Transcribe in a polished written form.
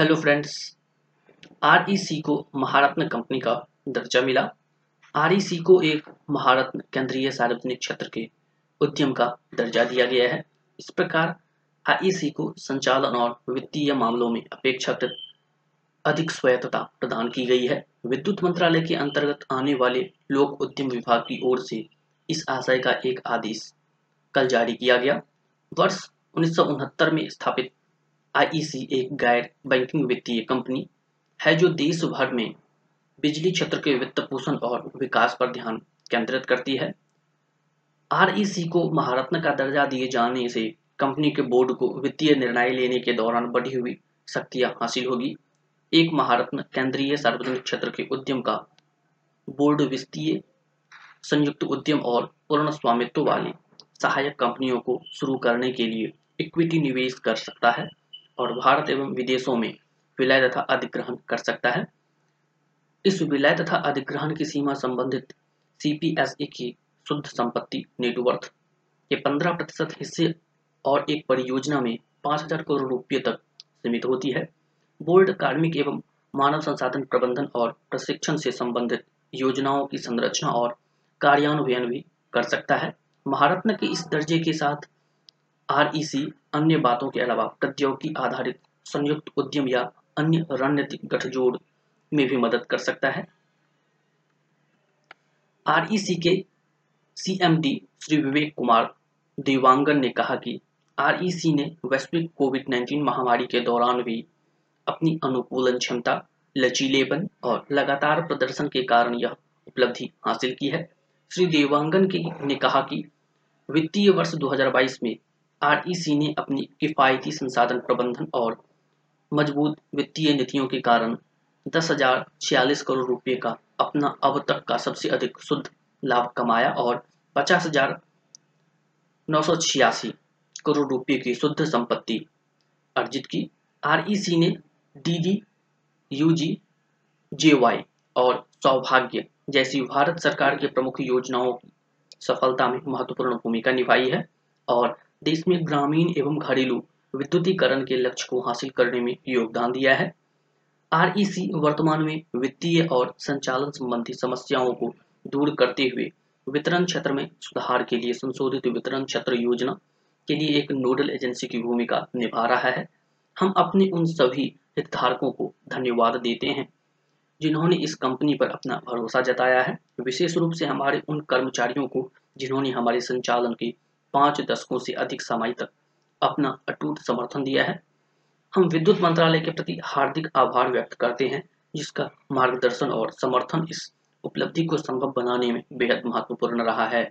Hello friends, REC को महारत्न company का दर्जा मिला। आरईसी को एक महारत्न केंद्रीय सार्वजनिक क्षेत्र के उद्यम का दर्जा दिया गया है। इस प्रकार आरईसी को संचालन और वित्तीय मामलों में अपेक्षाकृत अधिक स्वायत्तता प्रदान की गई है। विद्युत मंत्रालय के अंतर्गत आने वाले लोक उद्यम विभाग की ओर से इस आशय का एक आदेश कल जारी किया गया। वर्ष 1969 में स्थापित आईईसी एक गैर बैंकिंग वित्तीय कंपनी है जो देश भर में बिजली क्षेत्र के वित्त पोषण और विकास पर ध्यान केंद्रित करती है। आरईसी को महारत्न का दर्जा दिए जाने से कंपनी के बोर्ड को वित्तीय निर्णय लेने के दौरान बढ़ी हुई शक्तियां हासिल होगी। एक महारत्न केंद्रीय सार्वजनिक क्षेत्र के उद्यम का बोर्ड वित्तीय संयुक्त उद्यम और पूर्ण स्वामित्व वाली सहायक कंपनियों को शुरू करने के लिए इक्विटी निवेश कर सकता है और भारत एवं विदेशों में विलय तथा अधिग्रहण कर सकता है। इस विलय तथा अधिग्रहण की सीमा संबंधित सीपीएसई की शुद्ध संपत्ति नेटवर्थ के 15% हिस्से और एक परियोजना में 5,000 करोड़ रुपये तक सीमित होती है। बोर्ड कार्मिक एवं मानव संसाधन प्रबंधन और प्रशिक्षण से संबंधित योजनाओं की संरचना और कार्यान्वयन भी कर सकता है। महारत्न के इस दर्जे के साथ आरईसी अन्य बातों के अलावा प्रौद्योगिकी आधारित संयुक्त उद्यम या अन्य रणनीतिक गठजोड़ में भी मदद कर सकता है। आरईसी के सीएमडी श्री विवेक कुमार देवांगन ने कहा कि आरईसी ने वैश्विक कोविड-19 महामारी के दौरान भी अपनी अनुकूलन क्षमता, लचीलेपन और लगातार प्रदर्शन के कारण यह उपलब्धि हासिल की है। श्री देवांगन ने कहा कि वित्तीय वर्ष 2022 में आरईसी ने अपनी किफायती संसाधन प्रबंधन और मजबूत वित्तीय नीतियों के कारण 10,046 करोड़ रुपये का अपना अब तक का सबसे अधिक शुद्ध लाभ कमाया और 50,986 करोड़ रुपये की शुद्ध संपत्ति अर्जित की। आरईसी ने डीडी यूजी जेवाई और सौभाग्य जैसी भारत सरकार की प्रमुख योजनाओं की सफलता में महत्वपूर्ण भूमिका निभाई है और देश में ग्रामीण एवं घरेलू विद्युतीकरण के लक्ष्य को हासिल करने में योगदान दिया है। आरईसी वर्तमान में वित्तीय और संचालन संबंधी समस्याओं को दूर करते हुए वितरण क्षेत्र में सुधार के लिए संशोधित वितरण क्षेत्र योजना के लिए एक नोडल एजेंसी की भूमिका निभा रहा है। हम अपने उन सभी हितधारकों को धन्यवाद देते हैं जिन्होंने इस कंपनी पर अपना भरोसा जताया है, विशेष रूप से हमारे उन कर्मचारियों को जिन्होंने हमारे संचालन की 5 दशकों से अधिक समय तक अपना अटूट समर्थन दिया है। हम विद्युत मंत्रालय के प्रति हार्दिक आभार व्यक्त करते हैं जिसका मार्गदर्शन और समर्थन इस उपलब्धि को संभव बनाने में बेहद महत्वपूर्ण रहा है।